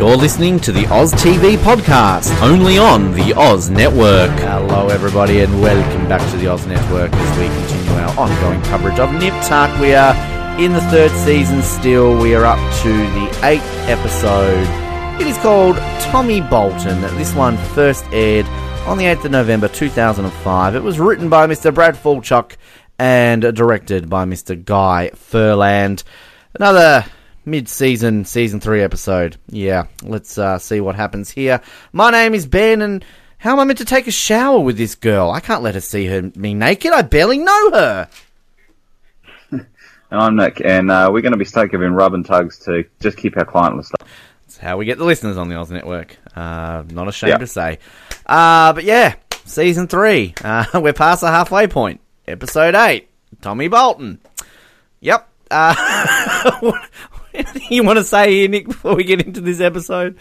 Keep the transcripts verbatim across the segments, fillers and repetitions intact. You're listening to the Oz T V podcast, only on the Oz Network. Hello, everybody, and welcome back to the Oz Network as we continue our ongoing coverage of Nip/Tuck. We are in the third season still. We are up to the eighth episode. It is called Tommy Bolton. This one first aired on the eighth of November two thousand five. It was written by Mister Brad Falchuk and directed by Mister Guy Furland. Another mid-season, season three episode. Yeah, let's uh, see what happens here. My name is Ben, and how am I meant to take a shower with this girl? I can't let her see her me naked. I barely know her. I'm Nick, and uh, we're going to be stuck giving rub and tugs to just keep our client list up. That's how we get the listeners on the Oz Network. Uh, not ashamed yep. to say. Uh, but yeah, season three. Uh, we're past the halfway point. Episode eight, Tommy Bolton. Yep. Uh, anything you want to say here, Nick, before we get into this episode?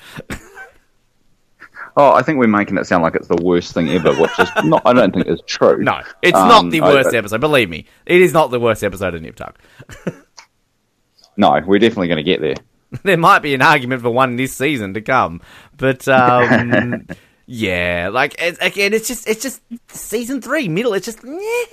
Oh, I think we're making it sound like it's the worst thing ever, which is not. I don't think is true. No, it's um, not the worst I, episode. Believe me, it is not the worst episode of Nip/Tuck. No, we're definitely going to get there. There might be an argument for one this season to come, but um, yeah, like it's, again, it's just it's just season three middle. It's just yeah.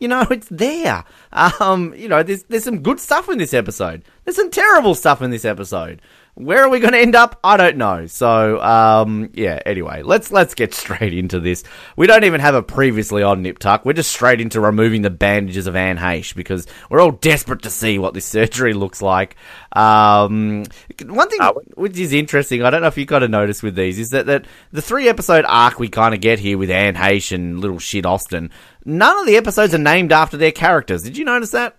You know, it's there. Um, you know, there's there's some good stuff in this episode. There's some terrible stuff in this episode. Where are we going to end up? I don't know. So, um, yeah, anyway, let's let's get straight into this. We don't even have a previously on Nip/Tuck. We're just straight into removing the bandages of Anne Heche because we're all desperate to see what this surgery looks like. Um, one thing which is interesting, I don't know if you got to notice with these, is that, that the three-episode arc we kind of get here with Anne Heche and little shit Austin, none of the episodes are named after their characters. Did you notice that?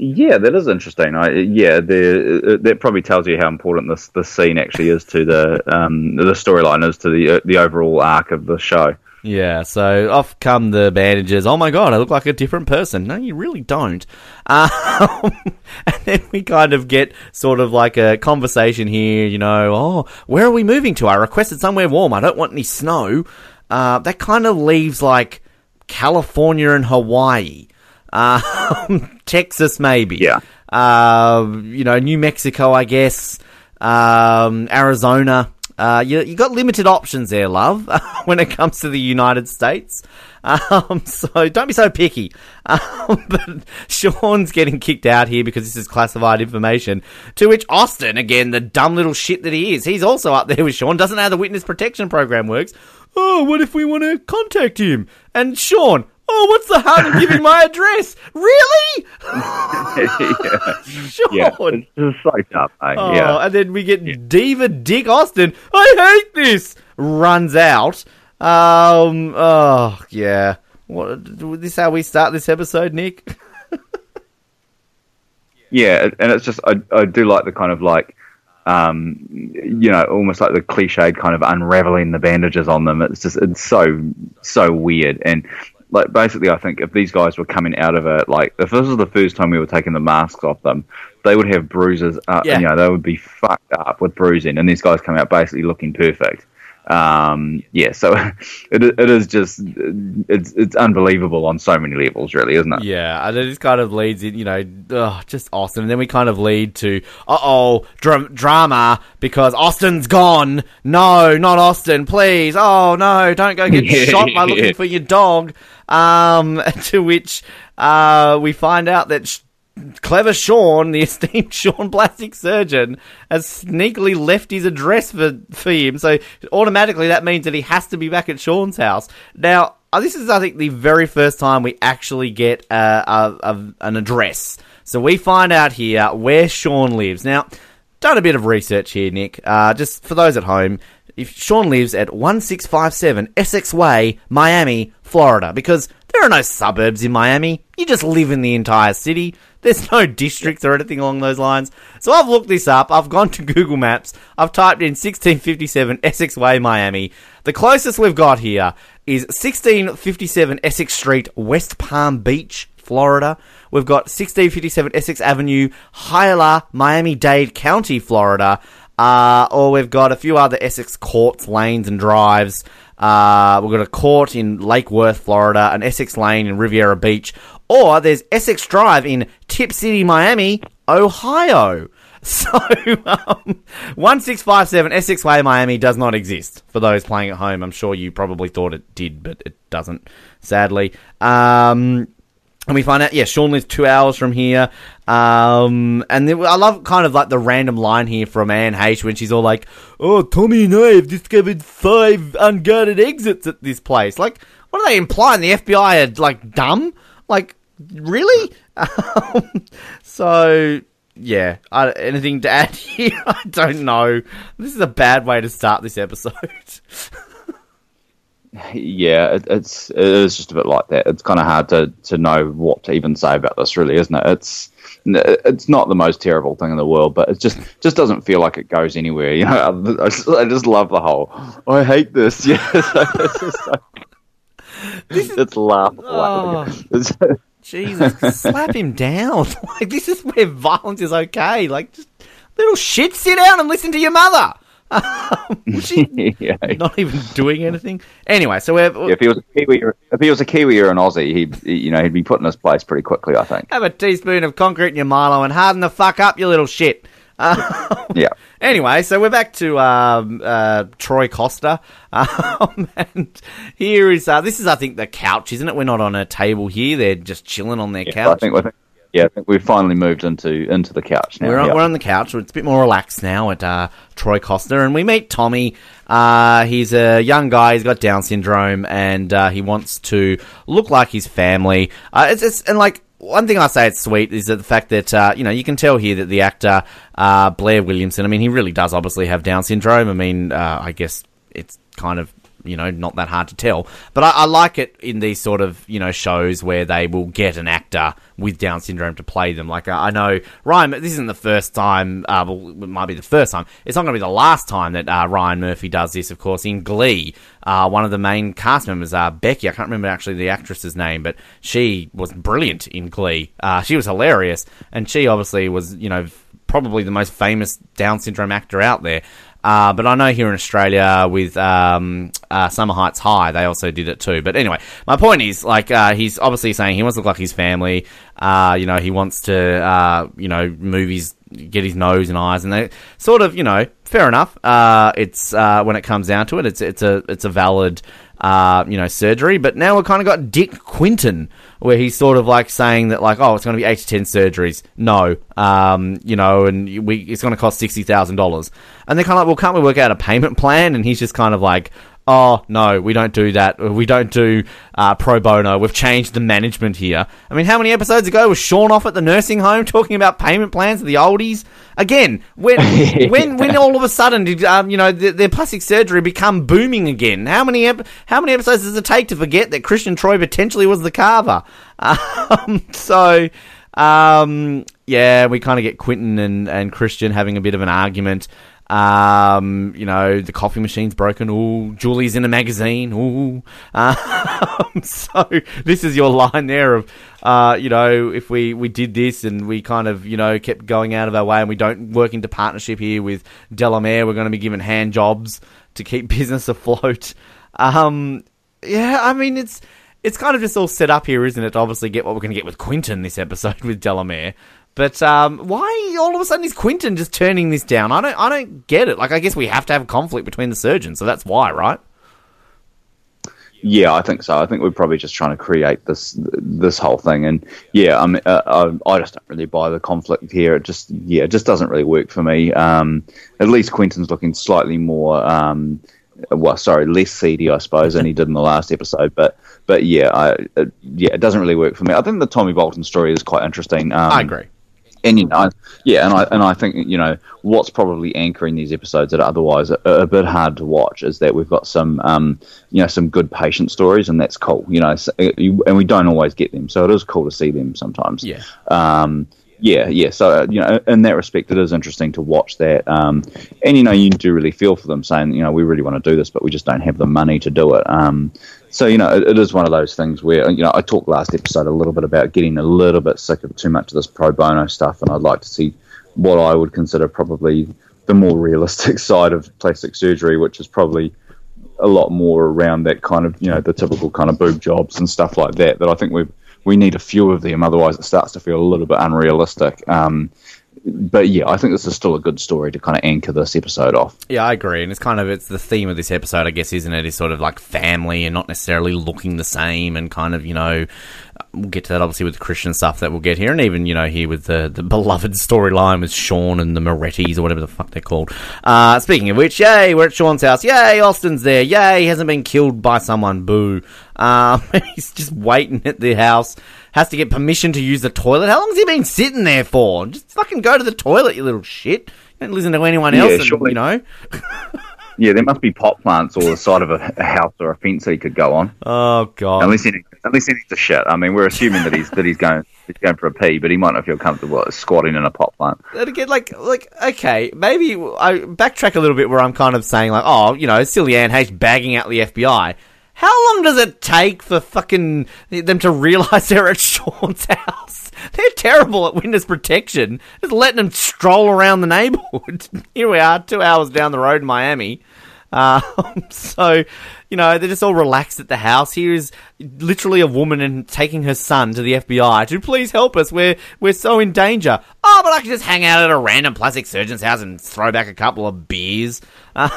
Yeah, that is interesting. I, yeah, that probably tells you how important this, this scene actually is to the um, the storyline, is to the the overall arc of the show. Yeah, so off come the bandages. Oh my god, I look like a different person. No, you really don't. Um, and then we kind of get sort of like a conversation here, you know, oh, where are we moving to? I requested somewhere warm. I don't want any snow. Uh, that kind of leaves like California and Hawaii. Um, Texas, maybe. Yeah. Uh, you know, New Mexico, I guess. Um, Arizona. Uh, you you got limited options there, love, when it comes to the United States. Um, so don't be so picky. Um, but Sean's getting kicked out here because this is classified information. To which Austin, again, the dumb little shit that he is, he's also up there with Sean. Doesn't know how the witness protection program works. Oh, what if we want to contact him? And Sean. Oh, what's the harm of giving my address? Really? yeah. Sean. Yeah. It's just so tough, mate. Oh, yeah. And then we get yeah. Diva Dick Austin. I hate this. Runs out. Um. Oh, yeah. What? Is this how we start this episode, Nick? yeah, and it's just, I, I do like the kind of like, Um, you know, almost like the cliched kind of unraveling the bandages on them. It's just, it's so, so weird. And like, basically, I think if these guys were coming out of it, like, if this was the first time we were taking the masks off them, they would have bruises up, yeah. and, you know, they would be fucked up with bruising. And these guys come out basically looking perfect. Um, yeah, so it it is just, it's it's unbelievable on so many levels, really, isn't it? Yeah, and it just kind of leads in, you know, ugh, just Austin. And then we kind of lead to, uh-oh, dra- drama, because Austin's gone. No, not Austin, please. Oh, no, don't go get yeah, shot by looking yeah. for your dog. Um, to which uh, we find out that Sh- Clever Sean, the esteemed Sean plastic surgeon, has sneakily left his address for, for him. So automatically that means that he has to be back at Sean's house. Now, this is, I think, the very first time we actually get a, a, a, an address. So we find out here where Sean lives. Now, done a bit of research here, Nick. Uh, just for those at home, if Sean lives at one six five seven Essex Way, Miami, Florida, because there are no suburbs in Miami. You just live in the entire city. There's no districts or anything along those lines. So I've looked this up. I've gone to Google Maps. I've typed in sixteen fifty-seven Essex Way, Miami. The closest we've got here is sixteen fifty-seven Essex Street, West Palm Beach, Florida. We've got sixteen fifty-seven Essex Avenue, Hialeah, Miami-Dade County, Florida. Uh, or we've got a few other Essex courts, lanes, and drives. Uh, we've got a court in Lake Worth, Florida, an Essex Lane in Riviera Beach, or there's Essex Drive in Tip City, Miami, Ohio. So, um, one six five seven Essex Way, Miami does not exist. For those playing at home, I'm sure you probably thought it did, but it doesn't, sadly. Um... And we find out, yeah, Sean lives two hours from here. Um, and then I love kind of like the random line here from Anne Heche when she's all like, "Oh, Tommy and I have discovered five unguarded exits at this place." Like, what are they implying? The F B I are, like, dumb? Like, really? Um, so, yeah. I, anything to add here? I don't know. This is a bad way to start this episode. Yeah, it, it's it's just a bit like that. It's kind of hard to, to know what to even say about this, really, isn't it? It's it's not the most terrible thing in the world, but it just just doesn't feel like it goes anywhere. You know, I just, I just love the whole oh, I hate this. Yeah, it's just so, it's laughable. Oh, it's, Jesus, slap him down! Like, this is where violence is okay. Like, just little shit, sit down and listen to your mother. Um, was she yeah. not even doing anything? Anyway, so we're, yeah, if he was a Kiwi, or, if he was a Kiwi or an Aussie, he'd he, you know he'd be put in his place pretty quickly, I think. Have a teaspoon of concrete in your Milo and harden the fuck up, you little shit. Um, yeah. Anyway, so we're back to um, uh, Troy Costa, um, and here is uh, this is I think the couch, isn't it? We're not on a table here; they're just chilling on their yeah, couch. I think. I think- Yeah, I think we've finally moved into into the couch now. We're on, yeah. we're on the couch. It's a bit more relaxed now at uh, Troy Costa. And we meet Tommy. Uh, he's a young guy. He's got Down syndrome. And uh, he wants to look like his family. Uh, it's, it's And, like, one thing I say it's sweet is that the fact that, uh, you know, you can tell here that the actor, uh, Blair Williamson, I mean, he really does obviously have Down syndrome. I mean, uh, I guess it's kind of, you know, not that hard to tell. But I, I like it in these sort of, you know, shows where they will get an actor with Down syndrome to play them. Like, I, I know Ryan... This isn't the first time... Uh, well, it might be the first time. It's not going to be the last time that uh, Ryan Murphy does this, of course. In Glee, uh, one of the main cast members, uh, Becky, I can't remember actually the actress's name, but she was brilliant in Glee. Uh, she was hilarious. And she obviously was, you know, probably the most famous Down syndrome actor out there. Uh, but I know here in Australia with um, uh, Summer Heights High, they also did it too. But anyway, my point is, like, uh, he's obviously saying he wants to look like his family. Uh, you know, he wants to, uh, you know, move his, get his nose and eyes. And they sort of, you know, fair enough. Uh, it's uh, when it comes down to it, it's it's a it's a valid, uh, you know, surgery. But now we've kind of got Dick Quinton, where he's sort of like saying that, like, oh, it's going to be eight to ten surgeries. No, um, you know, and we it's going to cost sixty thousand dollars. And they're kind of like, well, can't we work out a payment plan? And he's just kind of like, oh no, we don't do that. We don't do uh, pro bono. We've changed the management here. I mean, how many episodes ago was Sean off at the nursing home talking about payment plans for the oldies? Again, when when when all of a sudden did um, you know th- their plastic surgery become booming again? How many ep- how many episodes does it take to forget that Christian Troy potentially was the carver? Um, so. Um, yeah, we kind of get Quinton and, and Christian having a bit of an argument. Um, you know, the coffee machine's broken. Ooh, Julie's in a magazine. Ooh. Um, so this is your line there of, uh, you know, if we, we did this and we kind of, you know, kept going out of our way and we don't work into partnership here with Delamere, we're going to be given hand jobs to keep business afloat. Um, yeah, I mean, it's... It's kind of just all set up here, isn't it, to obviously get what we're going to get with Quinton this episode with Delamere. But um, why all of a sudden is Quinton just turning this down? I don't I don't get it. Like, I guess we have to have conflict between the surgeons, so that's why, right? Yeah, I think so. I think we're probably just trying to create this this whole thing. And, yeah, I mean, uh, I, I just don't really buy the conflict here. It just, yeah, it just doesn't really work for me. Um, at least Quinton's looking slightly more... Um, Well, sorry, less seedy, I suppose, than he did in the last episode. But, but yeah, I, it, yeah, it doesn't really work for me. I think the Tommy Bolton story is quite interesting. Um, I agree, and you know, I, yeah, and I and I think you know what's probably anchoring these episodes that are otherwise a, a bit hard to watch is that we've got some, um, you know, some good patient stories, and that's cool, you know, so, and we don't always get them, so it is cool to see them sometimes. Yeah. Um, Yeah, yeah. So, you know, in that respect, it is interesting to watch that. Um, and, you know, you do really feel for them saying, you know, we really want to do this, but we just don't have the money to do it. Um, so, you know, it, it is one of those things where, you know, I talked last episode a little bit about getting a little bit sick of too much of this pro bono stuff. And I'd like to see what I would consider probably the more realistic side of plastic surgery, which is probably a lot more around that kind of, you know, the typical kind of boob jobs and stuff like that, that I think we've, we need a few of them, otherwise it starts to feel a little bit unrealistic. Um, but yeah, I think this is still a good story to kind of anchor this episode off. Yeah, I agree. And it's kind of, it's the theme of this episode, I guess, isn't it? Is sort of like family and not necessarily looking the same and kind of, you know, we'll get to that obviously with the Christian stuff that we'll get here. And even, you know, here with the, the beloved storyline with Sean and the Morettis or whatever the fuck they're called. Uh, speaking of which, yay, we're at Sean's house. Yay, Austin's there. Yay, he hasn't been killed by someone. Boo. Um, he's just waiting at the house. Has to get permission to use the toilet. How long has he been sitting there for? Just fucking go to the toilet, you little shit. Don't listen to anyone else, yeah, and, surely, you know. Yeah, there must be pot plants or the side of a, a house or a fence that he could go on. Oh, God. Unless he, unless he needs a shit. I mean, we're assuming that he's that he's going he's going for a pee, but he might not feel comfortable squatting in a pot plant. And again, like, like okay, maybe I backtrack a little bit where I'm kind of saying, like, oh, you know, silly Anne Heche bagging out the F B I. How long does it take for fucking them to realise they're at Sean's house? They're terrible at witness protection. Just letting them stroll around the neighbourhood. Here we are, two hours down the road in Miami. Um, so, you know, they're just all relaxed at the house. Here is literally a woman and taking her son to the F B I to please help us. We're, we're so in danger. Oh, but I can just hang out at a random plastic surgeon's house and throw back a couple of beers. Um,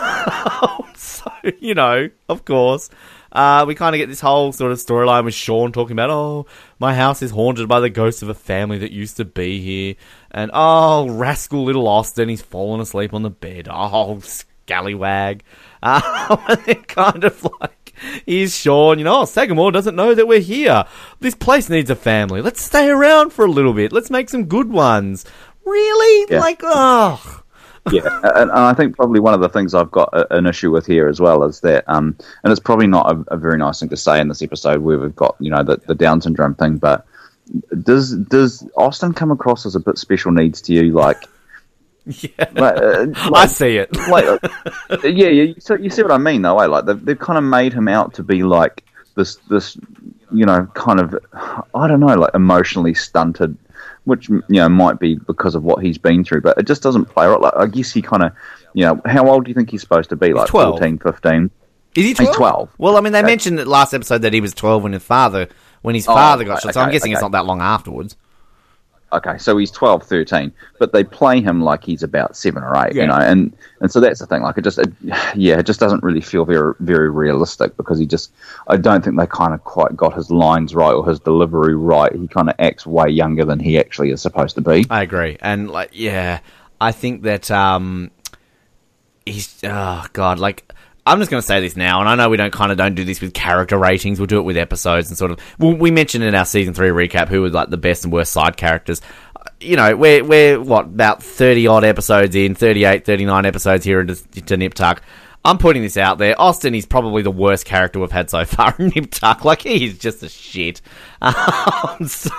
so, you know, of course. Uh, we kind of get this whole sort of storyline with Sean talking about, oh, my house is haunted by the ghosts of a family that used to be here. And, oh, rascal little Austin, he's fallen asleep on the bed. Oh, scallywag. Uh, and then kind of like, here's Sean, you know, oh, Sagamore doesn't know that we're here. This place needs a family. Let's stay around for a little bit. Let's make some good ones. Really? Yeah. Like, oh. Yeah, and I think probably one of the things I've got an issue with here as well is that, um, and it's probably not a, a very nice thing to say in this episode where we've got, you know, the, the Down syndrome thing, but does does Austin come across as a bit special needs to you? Like, yeah, like, uh, like, I see it. Like, uh, yeah, you, so you see what I mean, though. Eh? Like they've, they've kind of made him out to be like this this, you know, kind of, I don't know, like emotionally stunted. Which, you know, might be because of what he's been through, but it just doesn't play right. Like, I guess he kind of, you know, how old do you think he's supposed to be? Like fourteen, fifteen? Is he twelve? He's twelve. Well, I mean, they okay. mentioned that last episode that he was twelve when his father, when his oh, father got okay, shot, so I'm okay, guessing okay. It's not that long afterwards. Okay, so he's twelve, thirteen, but they play him like he's about seven or eight, yeah. You know, and, and so that's the thing. Like, it just, it, yeah, it just doesn't really feel very, very realistic because he just, I don't think they kind of quite got his lines right or his delivery right. He kind of acts way younger than he actually is supposed to be. I agree. And, like, yeah, I think that um, he's, oh, God, like... I'm just going to say this now, and I know we don't kind of don't do this with character ratings. We'll do it with episodes and sort of... Well, we mentioned in our Season three recap who were, like, the best and worst side characters. You know, we're, we're what, about thirty-odd episodes in, thirty-eight, thirty-nine episodes here into, into Nip/Tuck. I'm putting this out there. Austin is probably the worst character we've had so far in Nip/Tuck. Like, he's just a shit. Um, so,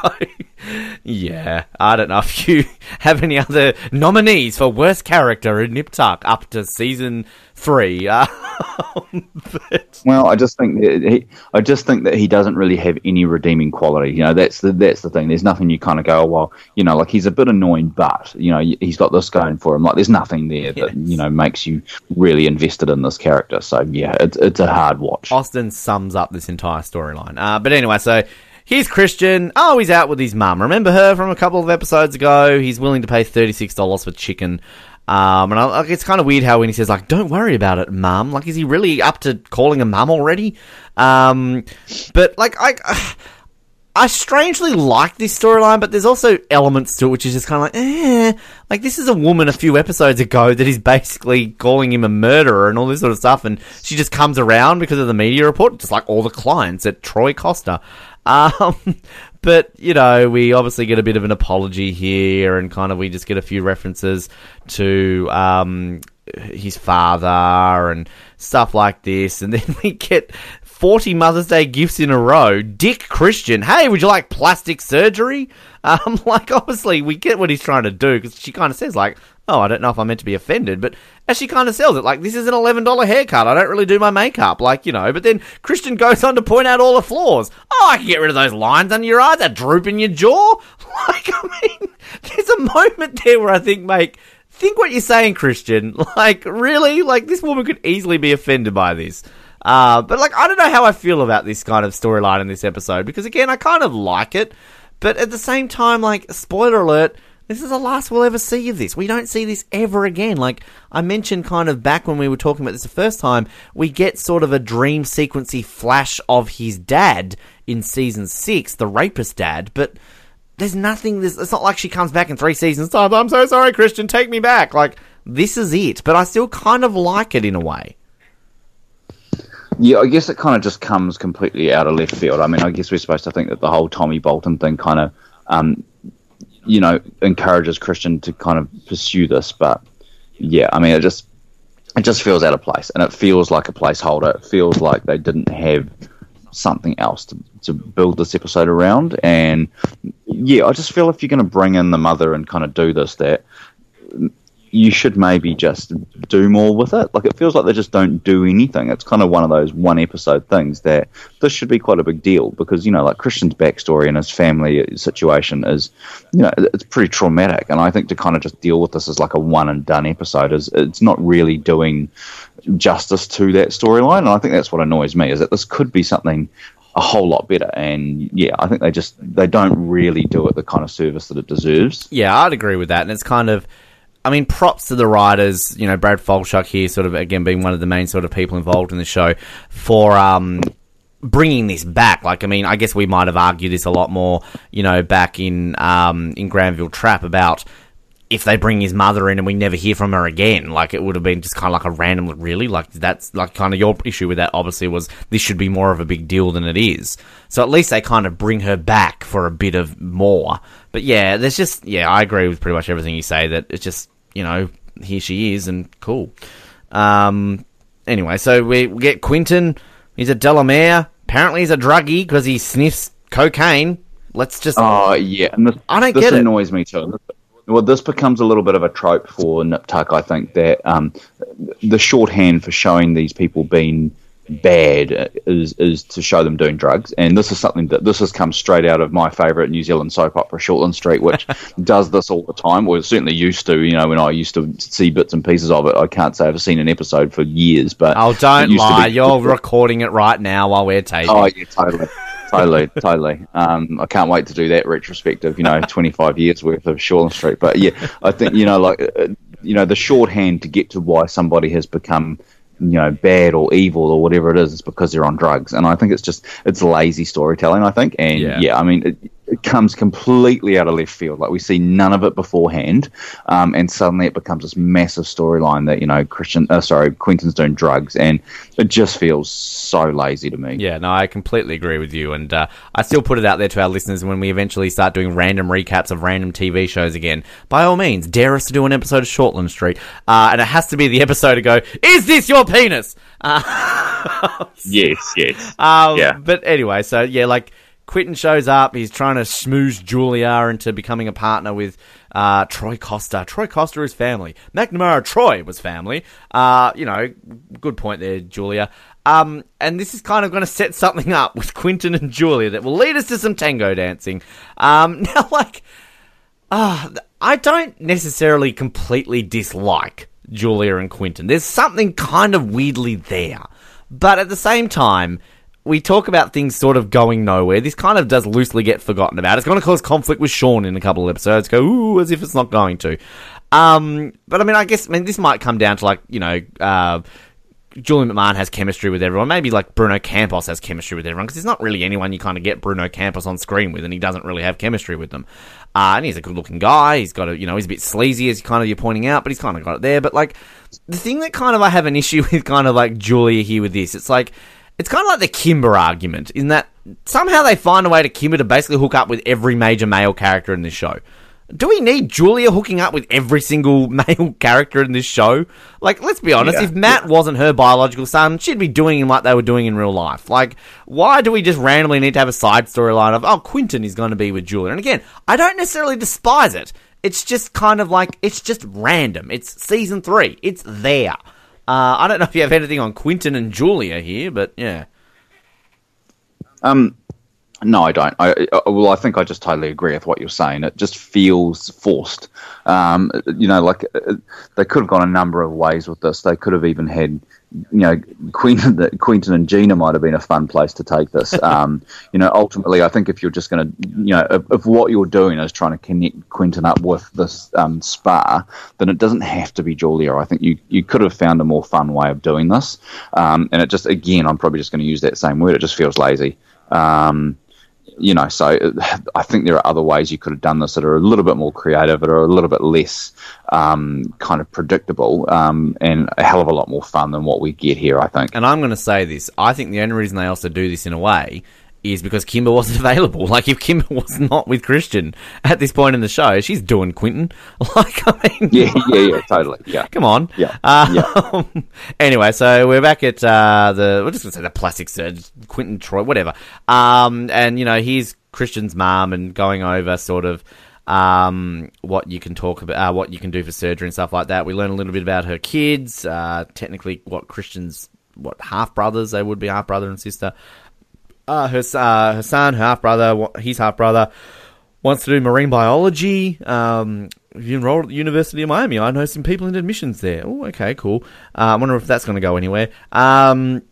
yeah. I don't know if you have any other nominees for worst character in Nip/Tuck up to Season three. Um, but... Well, I just think that he, I just think that he doesn't really have any redeeming quality. You know, that's the that's the thing. There's nothing you kind of go, oh, well, you know, like, he's a bit annoying, but, you know, he's got this going for him. Like, there's nothing there that, yes. You know, makes you really invested in this character. So, yeah, it's, it's a hard watch. Austin sums up this entire storyline. Uh, but anyway, so here's Christian. Oh, he's out with his mum. Remember her from a couple of episodes ago? He's willing to pay thirty-six dollars for chicken. Um, and I, like, it's kind of weird how when he says, like, don't worry about it, mum. Like, is he really up to calling a mum already? Um, but, like, I... Uh, I strangely like this storyline, but there's also elements to it which is just kind of like, eh. Like, this is a woman a few episodes ago that is basically calling him a murderer and all this sort of stuff, and she just comes around because of the media report, just like all the clients at Troy Costa. Um, but, you know, we obviously get a bit of an apology here, and kind of we just get a few references to... Um, his father and stuff like this, and then we get forty Mother's Day gifts in a row. Dick Christian, hey, would you like plastic surgery? Um, like, obviously, we get what he's trying to do, because she kind of says, like, oh, I don't know if I'm meant to be offended, but as she kind of sells it, like, this is an eleven dollars haircut, I don't really do my makeup, like, you know, but then Christian goes on to point out all the flaws. Oh, I can get rid of those lines under your eyes, that droop in your jaw. Like, I mean, there's a moment there where I think, mate, think what you're saying, Christian. Like, really? Like, this woman could easily be offended by this. Uh, but, like, I don't know how I feel about this kind of storyline in this episode, because, again, I kind of like it, but at the same time, like, spoiler alert, This is the last we'll ever see of this. We don't see this ever again. Like I mentioned kind of back when we were talking about this the first time, we get sort of a dream sequency flash of his dad in season six, the rapist dad, but there's nothing... There's, it's not like she comes back in three seasons' time, I'm so sorry, Christian, take me back. Like, this is it. But I still kind of like it in a way. Yeah, I guess it kind of just comes completely out of left field. I mean, I guess we're supposed to think that the whole Tommy Bolton thing kind of... Um, you know, encourages Christian to kind of pursue this. But yeah, I mean, it just, it just feels out of place, and it feels like a placeholder. It feels like they didn't have something else to, to build this episode around. And yeah, I just feel if you're going to bring in the mother and kind of do this, that you should maybe just do more with it. Like, it feels like they just don't do anything. It's kind of one of those one episode things that this should be quite a big deal because, you know, like Christian's backstory and his family situation is, you know, it's pretty traumatic. And I think to kind of just deal with this as like a one and done episode is, it's not really doing justice to that storyline. And I think that's what annoys me, is that this could be something a whole lot better. And yeah, I think they just, they don't really do it the kind of service that it deserves. Yeah, I'd agree with that. And it's kind of, I mean, props to the writers, you know, Brad Falchuk here, sort of, again, being one of the main sort of people involved in the show, for um, bringing this back. Like, I mean, I guess we might have argued this a lot more, you know, back in um, in Granville Trap about if they bring his mother in and we never hear from her again, like, it would have been just kind of like a random, really? Like, that's, like, kind of your issue with that, obviously, was this should be more of a big deal than it is. So at least they kind of bring her back for a bit of more. But, yeah, there's just... Yeah, I agree with pretty much everything you say, that it's just... You know, here she is, and cool. Um, anyway, so we get Quentin. He's a Delamere. Apparently, he's a druggie because he sniffs cocaine. Let's just. Oh yeah, and this, I don't this get it. This annoys me too. Well, this becomes a little bit of a trope for Nip/Tuck, I think, that um, the shorthand for showing these people being bad is is to show them doing drugs, and this is something that this has come straight out of my favourite New Zealand soap opera, Shortland Street, which does this all the time, or certainly used to. You know, when I used to see bits and pieces of it, I can't say I've seen an episode for years. But oh, don't lie, be- you're recording it right now while we're taping. Oh yeah, totally. Totally, totally. Um, I can't wait to do that retrospective, you know, twenty-five years worth of Shortland Street. But yeah, I think, you know, like, uh, you know, the shorthand to get to why somebody has become, you know, bad or evil or whatever it is, it's because they're on drugs. And I think it's just, it's lazy storytelling, I think. And yeah, yeah I mean, it, it comes completely out of left field. Like, we see none of it beforehand. Um, and suddenly it becomes this massive storyline that, you know, Christian, uh, sorry, Quentin's doing drugs. And it just feels so lazy to me. Yeah, no, I completely agree with you. And uh, I still put it out there to our listeners, when we eventually start doing random recaps of random T V shows again, by all means, dare us to do an episode of Shortland Street. Uh, and it has to be the episode to go, is this your penis? Uh, yes, yes. Um, yeah. But anyway, so yeah, like, Quentin shows up. He's trying to smooze Julia into becoming a partner with uh, Troy Costa. Troy Costa is family. McNamara Troy was family. Uh, you know, good point there, Julia. Um, and this is kind of going to set something up with Quentin and Julia that will lead us to some tango dancing. Um, now, like, uh, I don't necessarily completely dislike Julia and Quentin. There's something kind of weirdly there. But at the same time, we talk about things sort of going nowhere. This kind of does loosely get forgotten about. It's going to cause conflict with Sean in a couple of episodes. Go, ooh, as if it's not going to. Um, but, I mean, I guess I mean, this might come down to, like, you know, uh, Julian McMahon has chemistry with everyone. Maybe, like, Bruno Campos has chemistry with everyone, because there's not really anyone you kind of get Bruno Campos on screen with, and he doesn't really have chemistry with them. Uh, and he's a good-looking guy. He's got a, you know, he's a bit sleazy, as kind of you're pointing out, but he's kind of got it there. But, like, the thing that kind of I have an issue with kind of, like, Julia here with this, it's like, it's kind of like the Kimber argument, in that somehow they find a way to Kimber to basically hook up with every major male character in this show. Do we need Julia hooking up with every single male character in this show? Like, let's be honest, yeah, if Matt yeah. wasn't her biological son, she'd be doing him like they were doing in real life. Like, why do we just randomly need to have a side storyline of, oh, Quentin is going to be with Julia? And again, I don't necessarily despise it. It's just kind of like, it's just random. It's season three. It's there. Uh, I don't know if you have anything on Quentin and Julia here, but yeah. Um, No, I don't. I, I, well, I think I just totally agree with what you're saying. It just feels forced. Um, you know, like uh, they could have gone a number of ways with this. They could have even had, you know, Quentin, the, Quentin and Gina might have been a fun place to take this. Um, you know, ultimately, I think if you're just going to, you know, if, if what you're doing is trying to connect Quentin up with this um, spa, then it doesn't have to be Julia. I think you, you could have found a more fun way of doing this. Um, and it just, again, I'm probably just going to use that same word. It just feels lazy. Um, You know, so I think there are other ways you could have done this that are a little bit more creative, that are a little bit less um, kind of predictable, um, and a hell of a lot more fun than what we get here, I think. And I'm going to say this. I think the only reason they also do this in a way is because Kimber wasn't available. Like, if Kimber was not with Christian at this point in the show, she's doing Quentin. Like, I mean... Yeah, yeah, yeah, totally, yeah. Come on. Yeah, um, yeah. Anyway, so we're back at uh, the... We're just going to say the plastic surgeon, Quentin Troy, whatever. Um, and, you know, here's Christian's mum and going over sort of um, what you can talk about, uh, what you can do for surgery and stuff like that. We learn a little bit about her kids, uh, technically what Christian's, what, half-brothers? They would be half-brother and sister. Uh, her, uh, her son, her half-brother, his half-brother, wants to do marine biology. Um, you enrolled at the University of Miami. I know some people in admissions there. Oh, okay, cool. Uh, I wonder if that's going to go anywhere. Um,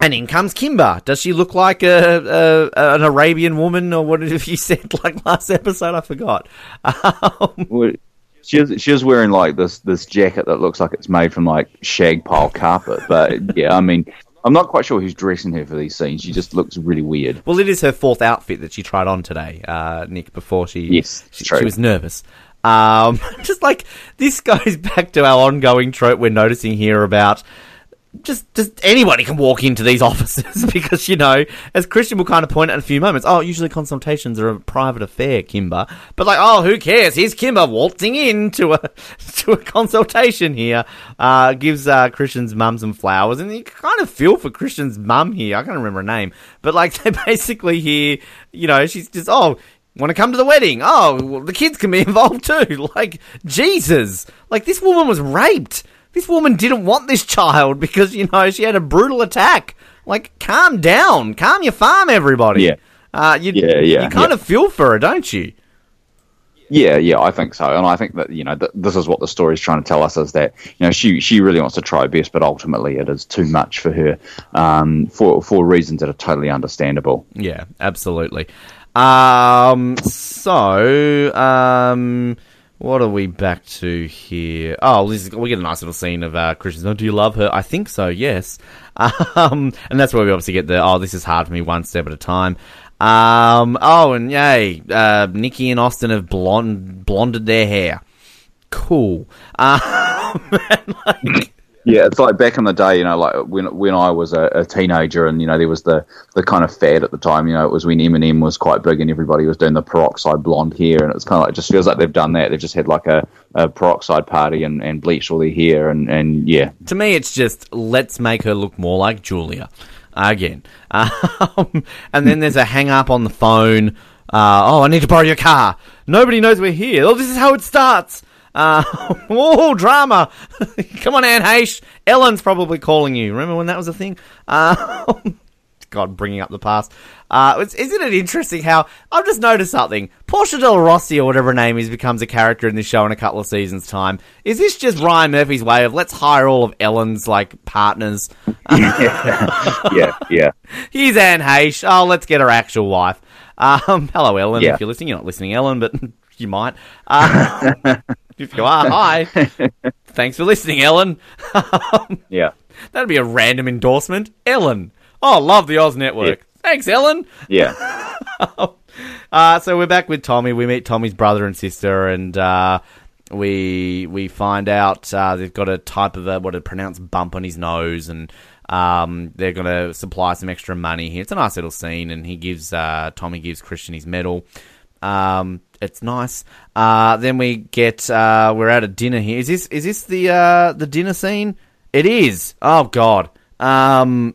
and in comes Kimber. Does she look like a, a an Arabian woman, or what did you said like last episode? I forgot. Um, She was, she was wearing, like, this, this jacket that looks like it's made from, like, shag pile carpet. But, yeah, I mean... I'm not quite sure who's dressing her for these scenes. She just looks really weird. Well, it is her fourth outfit that she tried on today, uh, Nick, before she yes, she, she was nervous. Um, just like, this goes back to our ongoing trope we're noticing here about just just anybody can walk into these offices because, you know, as Christian will kind of point out in a few moments, oh, usually consultations are a private affair, Kimber. But, like, oh, who cares? Here's Kimber waltzing in to a, to a consultation here. Uh, gives uh, Christian's mum some flowers. And you kind of feel for Christian's mum here. I can't remember her name. But, like, they basically hear, you know, she's just, oh... Want to come to the wedding? Oh, well, the kids can be involved too. Like, Jesus. Like, this woman was raped. This woman didn't want this child because, you know, she had a brutal attack. Like, calm down. Calm your farm, everybody. Yeah. Uh, you, yeah, yeah. You kind yeah. of feel for her, don't you? Yeah, yeah, I think so. And I think that, you know, th- this is what the story is trying to tell us is that, you know, she, she really wants to try her best, but ultimately it is too much for her um, for, for reasons that are totally understandable. Yeah, absolutely. Um, so, um, what are we back to here? Oh, this is, we get a nice little scene of, uh, Christian's, oh, do you love her? I think so, yes. Um, and that's where we obviously get the, oh, this is hard for me one step at a time. Um, oh, and yay, uh, Nikki and Austin have blonde, blonded their hair. Cool. Um, and like... Yeah, it's like back in the day, you know, like when when I was a, a teenager and, you know, there was the, the kind of fad at the time, you know, it was when Eminem was quite big and everybody was doing the peroxide blonde hair and it's kind of like, it just feels like they've done that. They've just had like a, a peroxide party and, and bleached all their hair and, and yeah. To me, it's just, let's make her look more like Julia again. Um, and then there's a hang up on the phone. Uh, oh, I need to borrow your car. Nobody knows we're here. Oh, this is how it starts. Uh, oh, drama. Come on, Anne Heche. Ellen's probably calling you. Remember when that was a thing? Uh, God, bringing up the past. Uh, it's, isn't it interesting how... I've just noticed something. Portia Del Rossi, or whatever her name is, becomes a character in this show in a couple of seasons' time. Is this just Ryan Murphy's way of, let's hire all of Ellen's, like, partners? Yeah, yeah, yeah. Here's Anne Heche. Oh, let's get her actual wife. Um, hello, Ellen, yeah. If you're listening. You're not listening, Ellen, but you might. Uh, if you are, hi. Thanks for listening, Ellen. Yeah. That'd be a random endorsement. Ellen. Oh, love the Oz Network. Yeah. Thanks, Ellen. Yeah. uh, so we're back with Tommy. We meet Tommy's brother and sister, and uh, we we find out uh, they've got a type of a, what a pronounced bump on his nose, and um, they're going to supply some extra money here. It's a nice little scene, and he gives uh, Tommy gives Christian his medal. Um, it's nice. Uh, then we get, uh, we're out at dinner here. Is this, is this the, uh, the dinner scene? It is. Oh God. Um,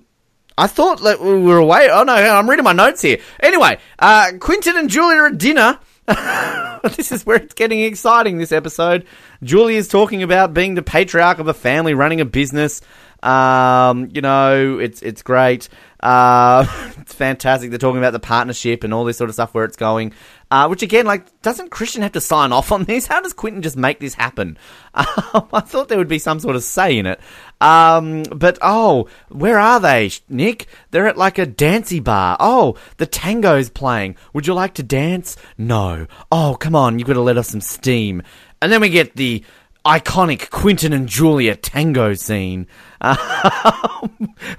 I thought that we were away. Oh no, I'm reading my notes here. Anyway, uh, Quentin and Julia at dinner This is where it's getting exciting this episode. Julie is talking about being the patriarch of a family, running a business. Um, you know, it's it's great. Uh, it's fantastic. They're talking about the partnership and all this sort of stuff, where it's going. Uh, which, again, like, doesn't Christian have to sign off on this? How does Quentin just make this happen? Um, I thought there would be some sort of say in it. Um, but, oh, where are they, Nick? They're at, like, a dancey bar. Oh, the tango's playing. Would you like to dance? No. Oh, come on, you've got to let off some steam. And then we get the iconic Quentin and Julia tango scene. Um,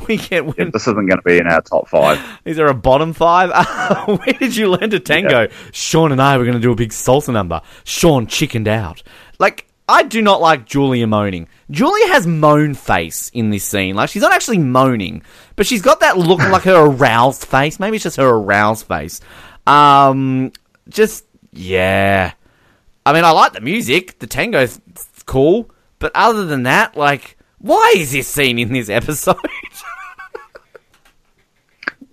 we get when... yeah, this isn't going to be in our top five. Is there a bottom five? Uh, where did you learn to tango? Yeah. Sean and I were going to do a big salsa number. Sean chickened out. Like, I do not like Julia moaning. Julia has moan face in this scene. Like, she's not actually moaning, but she's got that look like her aroused face. Maybe it's just her aroused face. Um, just, yeah. I mean, I like the music. The tango's cool, but other than that, like, why is this scene in this episode?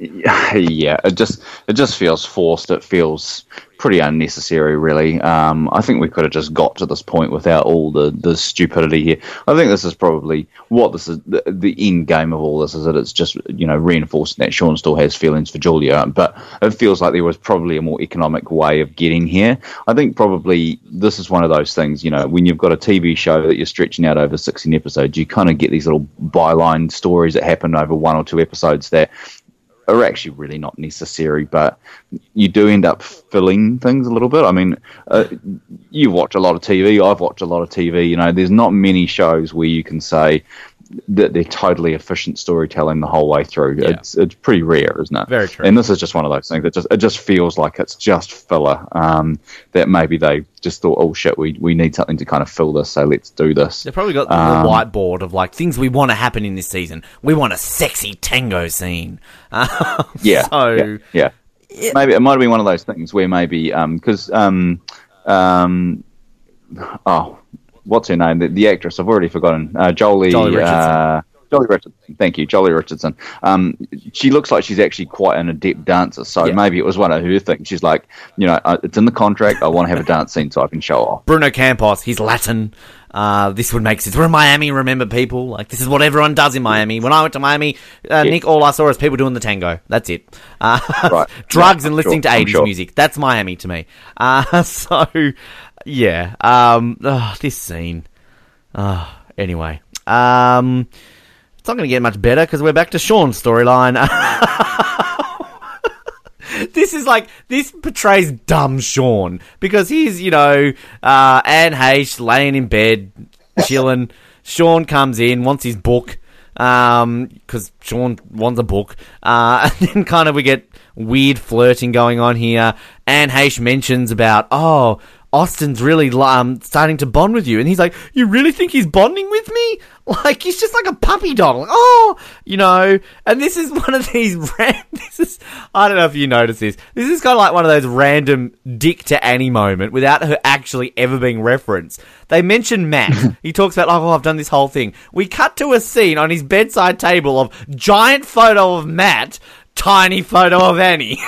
Yeah, it just it just feels forced. It feels pretty unnecessary, really. Um, I think we could have just got to this point without all the, the stupidity here. I think this is probably what this is. The, the end game of all this is that it's just, you know, reinforcing that Sean still has feelings for Julia, but it feels like there was probably a more economic way of getting here. I think probably this is one of those things, you know, when you've got a T V show that you're stretching out over sixteen episodes, you kind of get these little byline stories that happen over one or two episodes that are actually really not necessary, but you do end up filling things a little bit. I mean, uh, you watch a lot of T V. I've watched a lot of T V. You know, there's not many shows where you can say that they're totally efficient storytelling the whole way through. Yeah. It's it's pretty rare, isn't it? Very true. And this is just one of those things that just it just feels like it's just filler. Um, that maybe they just thought, oh shit, we we need something to kind of fill this, so let's do this. They've probably got the um, whiteboard of like things we want to happen in this season. We want a sexy tango scene. Um, yeah, so, yeah, yeah, yeah. Maybe it might have been one of those things where maybe because um, um, um, oh. what's her name? The, the actress, I've already forgotten. Uh, Joely, Joely Richardson. Uh, Joely Richardson. Thank you, Joely Richardson. Um, she looks like she's actually quite an adept dancer, so yeah. Maybe it was one of her things. She's like, you know, it's in the contract. I want to have a dance scene so I can show off. Bruno Campos, he's Latin. Uh, this would make sense. We're in Miami, remember, people? Like, this is what everyone does in Miami. When I went to Miami, uh, yeah. Nick, all I saw is people doing the tango. That's it. Uh, right. Drugs yeah, and listening sure. to eighties sure. music. That's Miami to me. Uh, so... Yeah, um, oh, this scene. Oh, anyway, um, it's not going to get much better because we're back to Sean's storyline. This is like, this portrays dumb Sean because he's, you know, uh, Anne Heche laying in bed, chilling. Sean comes in, wants his book, um, because Sean wants a book. Uh, and then kind of we get weird flirting going on here. Anne Heche mentions about, oh... Austin's really um, starting to bond with you. And he's like, you really think he's bonding with me? Like, he's just like a puppy dog. Like, oh, you know. And this is one of these random... This is, I don't know if you notice this. This is kind of like one of those random Dick to Annie moment without her actually ever being referenced. They mention Matt. He talks about, oh, I've done this whole thing. We cut to a scene on his bedside table of giant photo of Matt, tiny photo of Annie.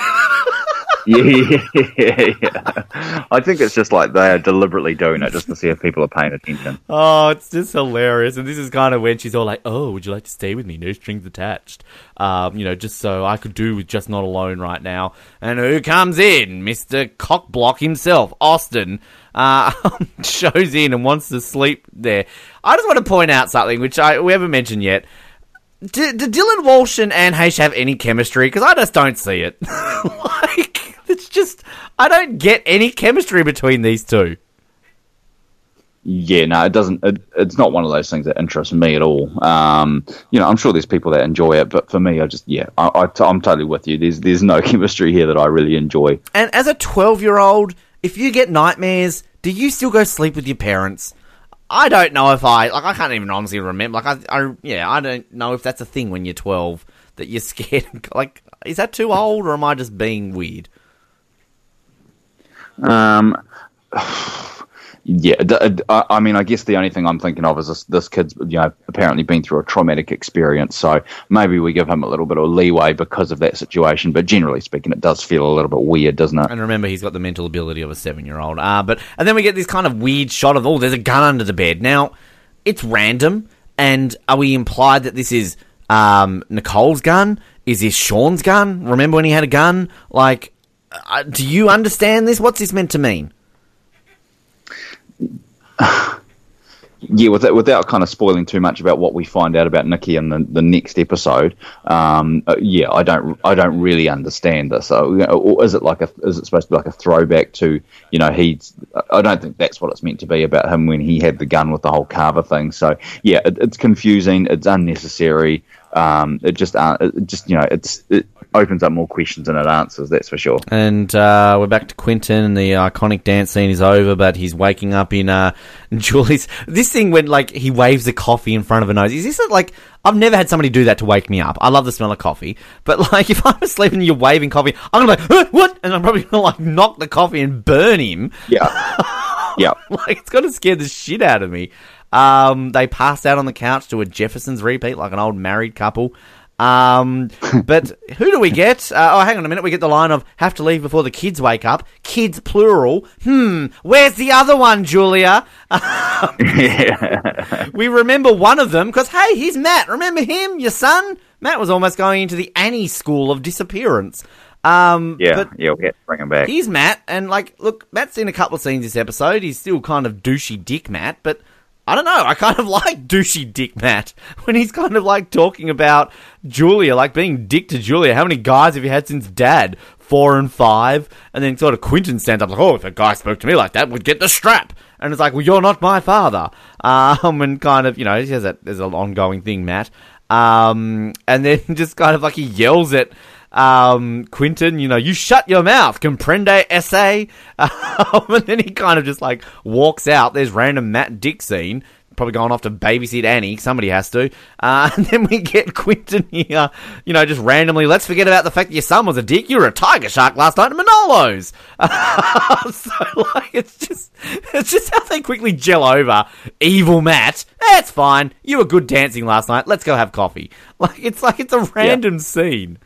Yeah, yeah, yeah. I think it's just like they are deliberately doing it just to see if people are paying attention. Oh, it's just hilarious. And this is kind of when she's all like, oh, would you like to stay with me? No strings attached. Um, you know, just so I could do with just not alone right now. And who comes in? Mister Cockblock himself, Austin, uh, shows in and wants to sleep there. I just want to point out something which I we haven't mentioned yet. Do, do Dylan Walsh and Anne Heche have any chemistry? Because I just don't see it. Like... It's just, I don't get any chemistry between these two. Yeah, no, it doesn't. It, it's not one of those things that interests me at all. Um, you know, I'm sure there's people that enjoy it, but for me, I just, yeah, I, I t- I'm totally with you. There's, there's no chemistry here that I really enjoy. And as a twelve-year-old, if you get nightmares, do you still go sleep with your parents? I don't know if I, like, I can't even honestly remember. Like, I, I yeah, I don't know if that's a thing when you're twelve that you're scared. Like, is that too old, or am I just being weird? Um, yeah, I mean, I guess the only thing I'm thinking of is this, this kid's, you know, apparently been through a traumatic experience, so maybe we give him a little bit of leeway because of that situation, but generally speaking, it does feel a little bit weird, doesn't it? And remember, he's got the mental ability of a seven-year-old. Uh, but and then we get this kind of weird shot of, oh, there's a gun under the bed. Now, it's random, and are we implied that this is um, Nicole's gun? Is this Sean's gun? Remember when he had a gun? Like, uh, do you understand this? What's this meant to mean? Yeah, without, without kind of spoiling too much about what we find out about Nikki in the, the next episode, um, uh, yeah, I don't, I don't really understand this. So, you know, or is it like a, is it supposed to be like a throwback to, you know, he's? I don't think that's what it's meant to be about him when he had the gun with the whole Carver thing. So, yeah, it, it's confusing. It's unnecessary. Um, it just, uh, it just, you know, it's. It, opens up more questions than it answers, that's for sure. And uh, we're back to Quentin, and the iconic dance scene is over, but he's waking up in uh, Julie's... This thing when, like, he waves the coffee in front of her nose. Is this, a, like... I've never had somebody do that to wake me up. I love the smell of coffee. But, like, if I'm asleep and you're waving coffee, I'm going to be like, ah, what? And I'm probably going to, like, knock the coffee and burn him. Yeah. Yeah. Like, it's going to scare the shit out of me. Um, they passed out on the couch to a Jeffersons repeat, like an old married couple. Um, but who do we get? Uh, oh, hang on a minute. We get the line of, have to leave before the kids wake up. Kids, plural. Hmm, where's the other one, Julia? Yeah. We remember one of them, because, hey, he's Matt. Remember him, your son? Matt was almost going into the Annie school of disappearance. Um, yeah, but yeah, we'll bring him back. He's Matt, and, like, look, Matt's in a couple of scenes this episode. He's still kind of douchey dick Matt, but... I don't know, I kind of like douchey dick Matt when he's kind of like talking about Julia, like being dick to Julia. How many guys have you had since Dad? Four and five. And then sort of Quentin stands up like, oh, if a guy spoke to me like that, we'd get the strap. And it's like, well, you're not my father. Um, and kind of, you know, he has that, there's an ongoing thing, Matt. Um, and then just kind of like he yells at um, Quentin, you know, you shut your mouth, comprende ese. Um, and then he kind of just like walks out. There's random Matt Dick scene, probably going off to babysit Annie. Somebody has to. Uh, and then we get Quentin here, you know, just randomly, let's forget about the fact that your son was a dick. You were a tiger shark last night at Manolo's. Uh, so like, it's just, it's just how they quickly gel over evil Matt. That's fine. You were good dancing last night. Let's go have coffee. Like, it's like, it's a random yeah. scene.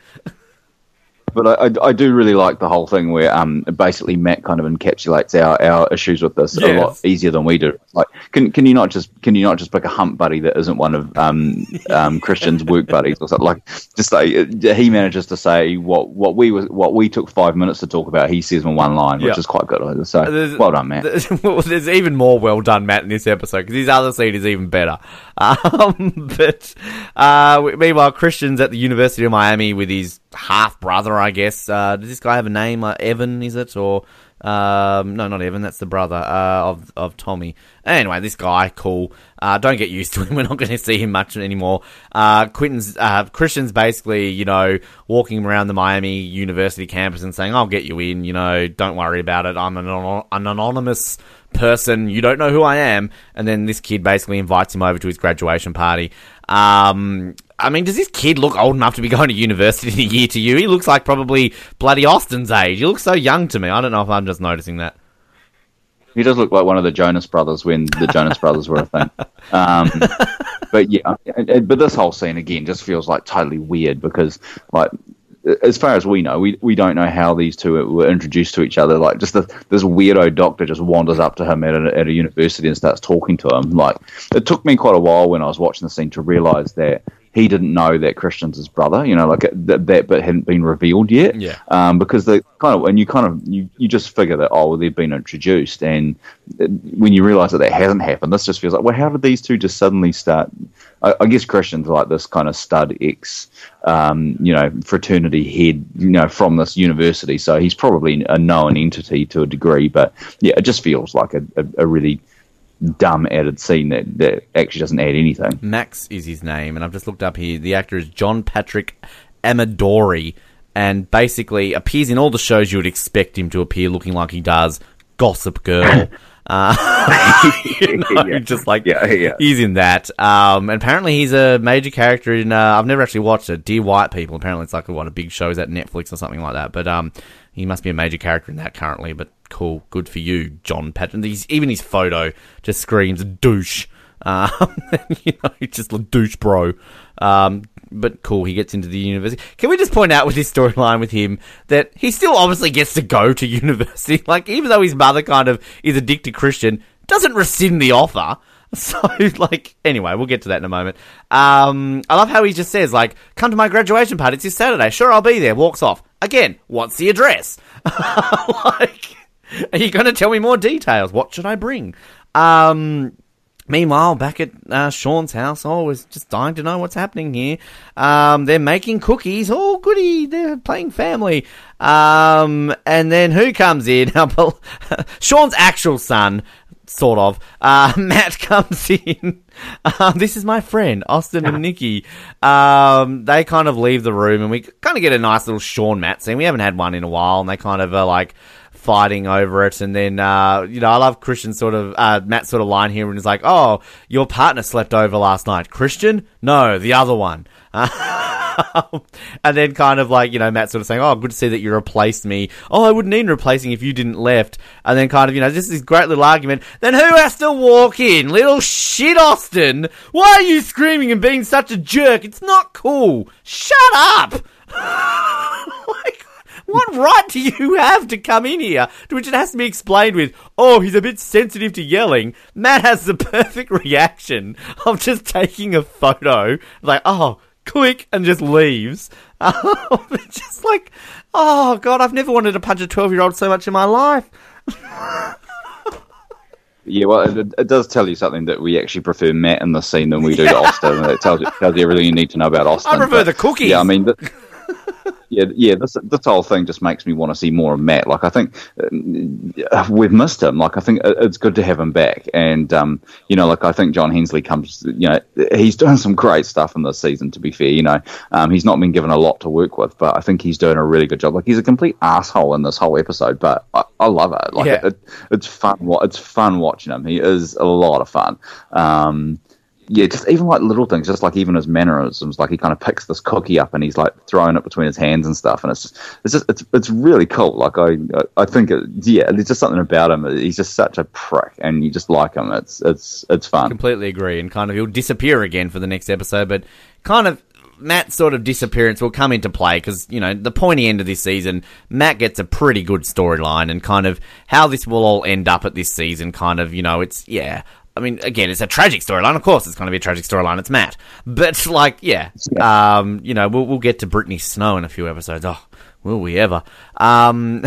But I, I do really like the whole thing where um, basically Matt kind of encapsulates our, our issues with this yes. a lot easier than we do. Like, can can you not just can you not just pick a hump buddy that isn't one of um, um, Christian's work buddies or something? Like, just say he manages to say what what we was what we took five minutes to talk about. He says in one line, which yep. is quite good. So there's, well done, Matt. There's, well, there's even more well done, Matt, in this episode because his other scene is even better. Um, but uh, meanwhile, Christian's at the University of Miami with his half brother. I guess. Uh, does this guy have a name? Uh, Evan, is it? Or um, no, not Evan. That's the brother uh, of of Tommy. Anyway, this guy, cool. Uh, don't get used to him. We're not going to see him much anymore. Uh, Quentin's uh, Christian's basically, you know, walking around the Miami University campus and saying, "I'll get you in. You know, don't worry about it. I'm an, an anonymous person. You don't know who I am." And then this kid basically invites him over to his graduation party. Um, I mean, does this kid look old enough to be going to university in a year to you? He looks like probably bloody Austin's age. He looks so young to me. I don't know if I'm just noticing that. He does look like one of the Jonas Brothers when the Jonas Brothers were a thing. Um, but yeah, but this whole scene again just feels like totally weird because, like, as far as we know, we we don't know how these two were introduced to each other. Like, just the, this weirdo doctor just wanders up to him at a, at a university and starts talking to him. Like, it took me quite a while when I was watching the scene to realize that he didn't know that Christian's his brother, you know, like that, that bit hadn't been revealed yet. Yeah. Um, because they kind of, and you kind of, you, you just figure that, oh, well, they've been introduced. And when you realize that that hasn't happened, this just feels like, well, how did these two just suddenly start? I, I guess Christian's like this kind of stud ex, um, you know, fraternity head, you know, from this university. So he's probably a known entity to a degree, but yeah, it just feels like a, a, a really dumb added scene that, that actually doesn't add anything. Max is his name, and I've just looked up here. The actor is John Patrick Amadori, and basically appears in all the shows you would expect him to appear, looking like he does. Gossip Girl. uh, you know, yeah. Just like yeah, yeah. He's in that. Um, and apparently he's a major character in. Uh, I've never actually watched it. Dear White People. Apparently it's like what a big show is at Netflix or something like that. But um. He must be a major character in that currently, but cool. Good for you, John Patrick. He's, even his photo just screams douche. Um, you know, just a douche bro. Um, but cool, he gets into the university. Can we just point out with his storyline with him that he still obviously gets to go to university? Like, even though his mother kind of is a dick to Christian, doesn't rescind the offer. So, like, anyway, we'll get to that in a moment. Um, I love how he just says, like, come to my graduation party. It's this Saturday. Sure, I'll be there. Walks off. Again, what's the address? Like, are you going to tell me more details? What should I bring? Um... Meanwhile, back at uh, Sean's house, oh, I was just dying to know what's happening here. Um, they're making cookies. Oh, goody. They're playing family. Um, and then who comes in? Sean's actual son, sort of. Uh, Matt comes in. Um, this is my friend, Austin and Nikki. Um, they kind of leave the room, and we kind of get a nice little Sean-Matt scene. We haven't had one in a while, and they kind of are like... fighting over it, and then uh, you know, I love Christian sort of uh, Matt's sort of line here, and he's like, "Oh, your partner slept over last night, Christian? No, the other one." Uh, and then kind of like, you know, Matt sort of saying, "Oh, good to see that you replaced me. Oh, I wouldn't need replacing if you didn't left." And then kind of, you know, just this great little argument. Then who has to walk in, little shit, Austin? Why are you screaming and being such a jerk? It's not cool. Shut up. Like, what right do you have to come in here? To which it has to be explained with, oh, he's a bit sensitive to yelling. Matt has the perfect reaction of just taking a photo, like, oh, click, and just leaves. Just like, oh, God, I've never wanted to punch a twelve-year-old so much in my life. Yeah, well, it, it does tell you something that we actually prefer Matt in the scene than we do yeah. to Austin. It tells, it tells you everything you need to know about Austin. I prefer but, the cookies. Yeah, I mean... The- Yeah, yeah. This this whole thing just makes me want to see more of Matt. Like, I think uh, we've missed him. Like, I think it's good to have him back. And um, you know, like I think John Hensley comes. You know, he's doing some great stuff in this season. To be fair, you know, um, he's not been given a lot to work with, but I think he's doing a really good job. Like, he's a complete asshole in this whole episode, but I, I love it. Like, yeah. it, it, it's fun. It's fun watching him. He is a lot of fun. Um, Yeah, just even like little things, just like even his mannerisms, like he kind of picks this cookie up and he's like throwing it between his hands and stuff, and it's it's just it's it's really cool. Like I I think it, yeah, there's just something about him. He's just such a prick, and you just like him. It's it's it's fun. Completely agree, and kind of he'll disappear again for the next episode, but kind of. Matt's sort of disappearance will come into play because, you know, the pointy end of this season, Matt gets a pretty good storyline, and kind of how this will all end up at this season, kind of, you know, it's, yeah. I mean, again, it's a tragic storyline. Of course it's going to be a tragic storyline. It's Matt. But, like, yeah, um, you know, we'll, we'll get to Brittany Snow in a few episodes. Oh, will we ever? Um,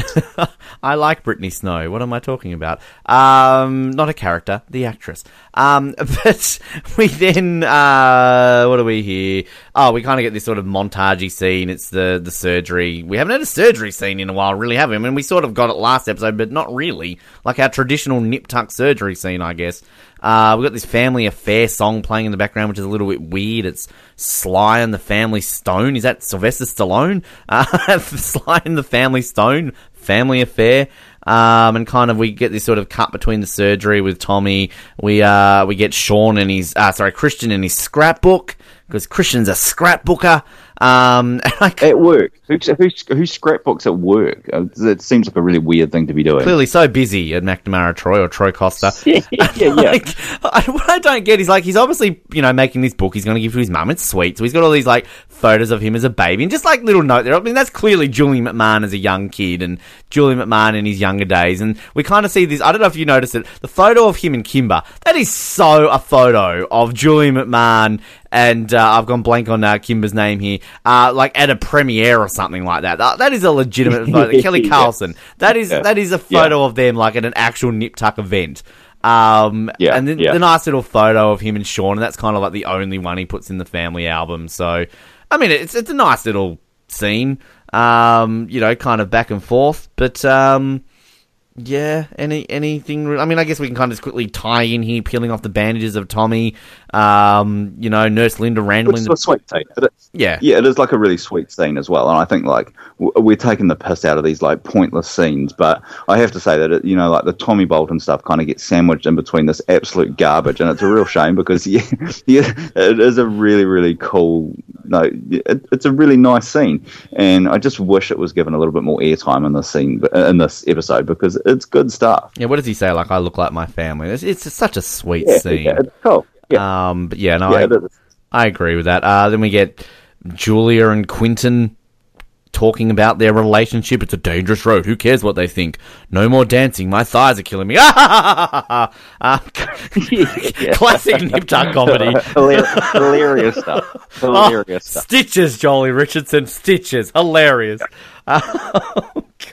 I like Brittany Snow. What am I talking about? Um, not a character, the actress. Um, but we then, uh, what do we hear? Oh, we kind of get this sort of montage-y scene. It's the, the surgery. We haven't had a surgery scene in a while, really, have we? I mean, we sort of got it last episode, but not really. Like our traditional Nip/Tuck surgery scene, I guess. Uh, we've got this Family Affair song playing in the background, which is a little bit weird. It's Sly and the Family Stone. Is that Sylvester Stallone? Uh, Sly and the Family Stone, Family Affair. Um, and kind of we get this sort of cut between the surgery with Tommy. We uh, we get Sean and his... Uh, sorry, Christian and his scrapbook, because Christian's a scrapbooker. Um, like, at work. Who, who, who scrapbooks at work? It seems like a really weird thing to be doing. Clearly so busy at McNamara Troy or Troy Costa. yeah, yeah. Like, I, what I don't get is, like, he's obviously, you know, making this book he's going to give to his mum. It's sweet. So he's got all these, like, photos of him as a baby. And just, like, little note there. I mean, that's clearly Julian McMahon as a young kid and Julian McMahon in his younger days. And we kind of see this. I don't know if you noticed it. The photo of him and Kimber. That is so a photo of Julian McMahon and uh, I've gone blank on uh, Kimber's name here. Uh, like at a premiere or something like that. That, that is a legitimate photo. Kelly Carlson. Yes. That is yeah. that is a photo yeah. of them like at an actual Nip/Tuck event. Um, yeah. And then yeah. the nice little photo of him and Sean, and that's kind of like the only one he puts in the family album. So, I mean, it's it's a nice little scene, um, you know, kind of back and forth. But, um, Yeah, any anything... Re- I mean, I guess we can kind of just quickly tie in here, peeling off the bandages of Tommy, um, you know, Nurse Linda randomly... It's the- a sweet scene. It is, yeah. Yeah, it is like a really sweet scene as well, and I think, like, we're taking the piss out of these, like, pointless scenes, but I have to say that, it, you know, like, the Tommy Bolton stuff kind of gets sandwiched in between this absolute garbage, and it's a real shame because, yeah, yeah, it is a really, really cool... No, it, it's a really nice scene, and I just wish it was given a little bit more airtime in this scene, in this episode, because... It's good stuff. Yeah, what does he say? Like, I look like my family. It's, it's just such a sweet yeah, scene. Yeah, it's cool. Yeah. Um, but yeah, no, yeah, I, I agree with that. Uh, then we get Julia and Quentin talking about their relationship. It's a dangerous road. Who cares what they think? No more dancing. My thighs are killing me. uh, classic Nip/Tuck comedy. Hilarious, hilarious stuff. Hilarious oh, stuff. Stitches, Joely Richardson. Stitches. Hilarious. Uh,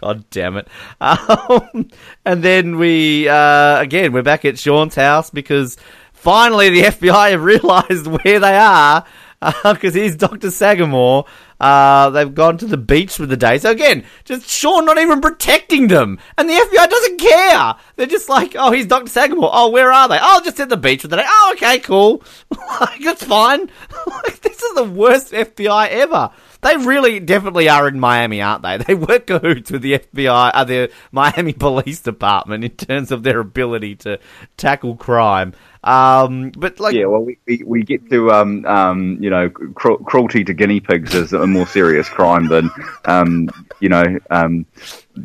God damn it. Um, and then we, uh, again, we're back at Sean's house because finally the F B I have realized where they are because uh, he's Doctor Sagamore. Uh, they've gone to the beach for the day. So, again, just Sean not even protecting them. And the F B I doesn't care. They're just like, oh, he's Doctor Sagamore. Oh, where are they? Oh, just at the beach for the day. Oh, okay, cool. Like, it's fine. Like, this is the worst F B I ever. They really definitely are in Miami, aren't they? They work cahoots with the F B I, uh, the Miami Police Department in terms of their ability to tackle crime. Um, but like, yeah, well, we we, we get to um, um, you know, cru- cruelty to guinea pigs is a more serious crime than um, you know, um,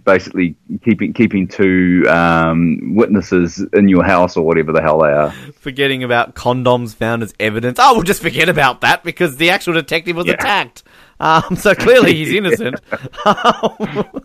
basically keeping keeping two um, witnesses in your house or whatever the hell they are. Forgetting about condoms found as evidence. Oh, we'll just forget about that because the actual detective was yeah. attacked. Um, so clearly he's innocent. um,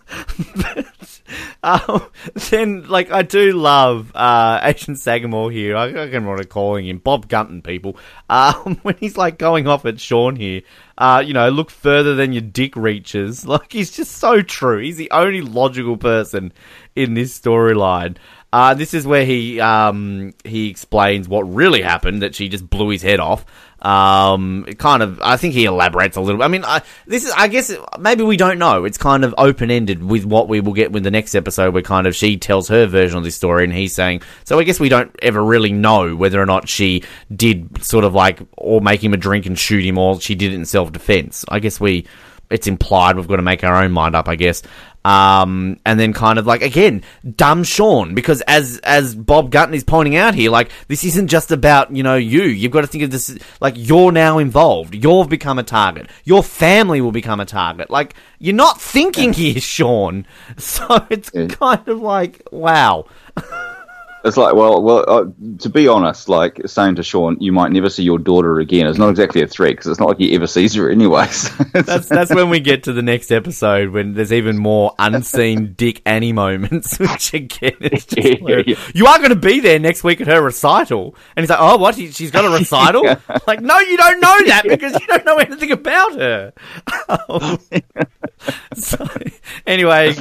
but, um, then, like, I do love uh, Agent Sagamore here. I, I can't remember what I'm calling him. Bob Gunton, people. Um, when he's, like, going off at Sean here, uh, you know, look further than your dick reaches. Like, he's just so true. He's the only logical person in this storyline. Uh, this is where he um, he explains what really happened, that she just blew his head off. Um, it kind of, I think he elaborates a little. I mean, I, this is, I guess, maybe we don't know. It's kind of open-ended with what we will get with the next episode where kind of she tells her version of this story and he's saying, so I guess we don't ever really know whether or not she did sort of like, or make him a drink and shoot him, or she did it in self-defense. I guess we, it's implied we've got to make our own mind up, I guess. Um, and then kind of like, again, dumb Sean, because as, as Bob Gunton is pointing out here, like, this isn't just about, you know, you, you've got to think of this, like, you're now involved, you've become a target, your family will become a target, like, you're not thinking here, Sean, so it's yeah. kind of like, wow. It's like, well, well. Uh, to be honest, like, saying to Sean, you might never see your daughter again, is not exactly a threat, because it's not like he ever sees her anyway. So that's, that's when we get to the next episode, when there's even more unseen Dick Annie moments, which, again, is just yeah, yeah, yeah. You are going to be there next week at her recital. And he's like, oh, what? She's got a recital? yeah. Like, no, you don't know that, because you don't know anything about her. Um, so, anyway,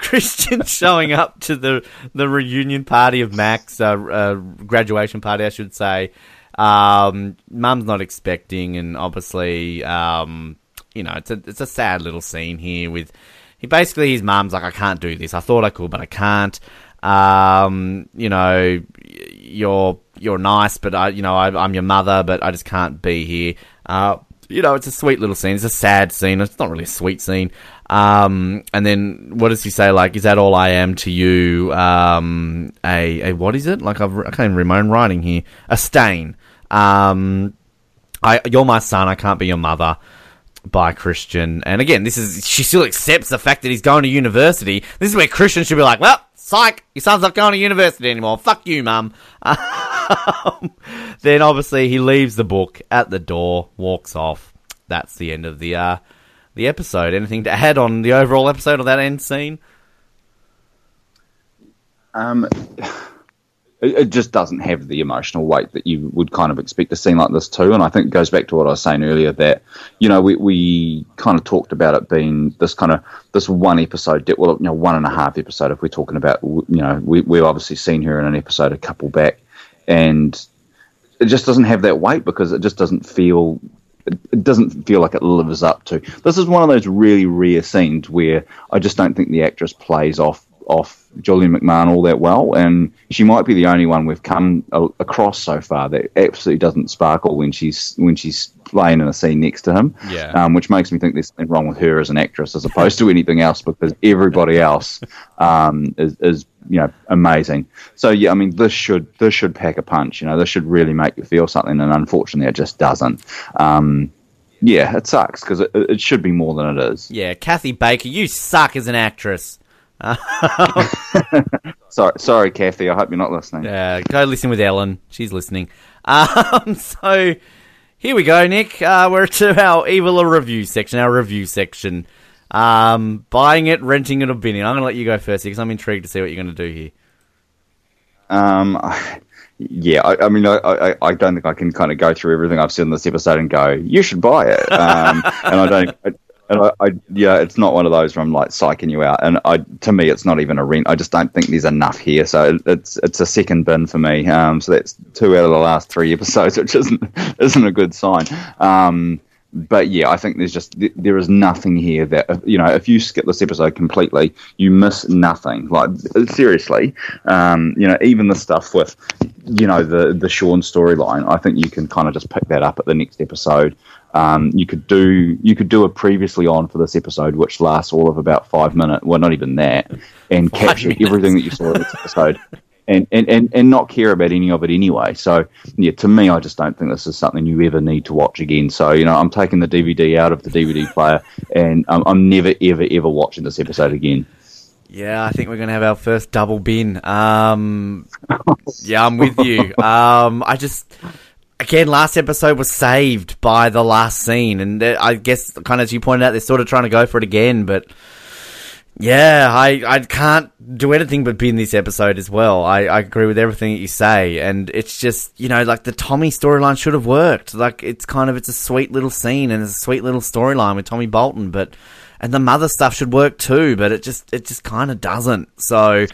Christian showing up to the, the reunion party of Max, uh, uh, graduation party, I should say. Um, Mum's not expecting, and obviously, um, you know, it's a it's a sad little scene here. With he basically, his mum's like, "I can't do this. I thought I could, but I can't." Um, you know, you're you're nice, but I, you know, I, I'm your mother, but I just can't be here. Uh, you know, it's a sweet little scene. It's a sad scene. It's not really a sweet scene. Um, and then what does he say? Like, is that all I am to you? Um, a, a what is it? Like, I've, I can't even read my own writing here. A stain. Um, I, you're my son. I can't be your mother. By Christian. And again, this is, she still accepts the fact that he's going to university. This is where Christian should be like, well, psych, your son's not going to university anymore. Fuck you, mum. Um, then obviously he leaves the book at the door, walks off. That's the end of the, uh, the episode. Anything to add on the overall episode of that end scene? Um, it, it just doesn't have the emotional weight that you would kind of expect a scene like this to, and I think it goes back to what I was saying earlier that, you know, we we kind of talked about it being this kind of this one episode, well, you know, one and a half episode if we're talking about, you know, we, we've obviously seen her in an episode a couple back, and it just doesn't have that weight because it just doesn't feel... It doesn't feel like it lives up to. This is one of those really rare scenes where I just don't think the actress plays off off Julian McMahon all that well, and she might be the only one we've come a- across so far that absolutely doesn't sparkle when she's when she's playing in a scene next to him, yeah. um, which makes me think there's something wrong with her as an actress as opposed to anything else, because everybody else um, is, is you know amazing. So yeah, I mean this should this should pack a punch, you know, this should really make you feel something, and unfortunately it just doesn't. Um, yeah, it sucks because it, it should be more than it is. Yeah, Kathy Baker, you suck as an actress. sorry, sorry, Kathy. I hope you're not listening. Yeah, go listen with Ellen. She's listening. Um, so here we go, Nick. Uh, we're to our evil or review section. Our review section. Um, buying it, renting it, or binning. I'm going to let you go first because I'm intrigued to see what you're going to do here. Um. I- Yeah, I, I mean, I, I, I don't think I can kind of go through everything I've said in this episode and go, you should buy it. Um, and I don't, I, and I, I, yeah, it's not one of those where I'm like psyching you out. And I, to me, it's not even a rent. I just don't think there's enough here. So it's it's a second bin for me. Um, so that's two out of the last three episodes, which isn't isn't a good sign. Um, but yeah, I think there's just there is nothing here that, you know, if you skip this episode completely, you miss nothing. Like seriously, um, you know, even the stuff with. You know, the, the Sean storyline, I think you can kind of just pick that up at the next episode. Um, you could do you could do a previously on for this episode, which lasts all of about five minutes, well, not even that, and five capture minutes. Everything that you saw in this episode and, and, and, and not care about any of it anyway. So, yeah, to me, I just don't think this is something you ever need to watch again. So, you know, I'm taking the D V D out of the D V D player, and um, I'm never, ever, ever watching this episode again. Yeah, I think we're going to have our first double bin. Um, yeah, I'm with you. Um, I just, again, last episode was saved by the last scene. And I guess, kind of as you pointed out, they're sort of trying to go for it again. But, yeah, I, I can't do anything but bin this episode as well. I, I agree with everything that you say. And it's just, you know, like the Tommy storyline should have worked. Like, it's kind of, it's a sweet little scene and it's a sweet little storyline with Tommy Bolton. But... and the mother stuff should work too, but it just it just kind of doesn't. So,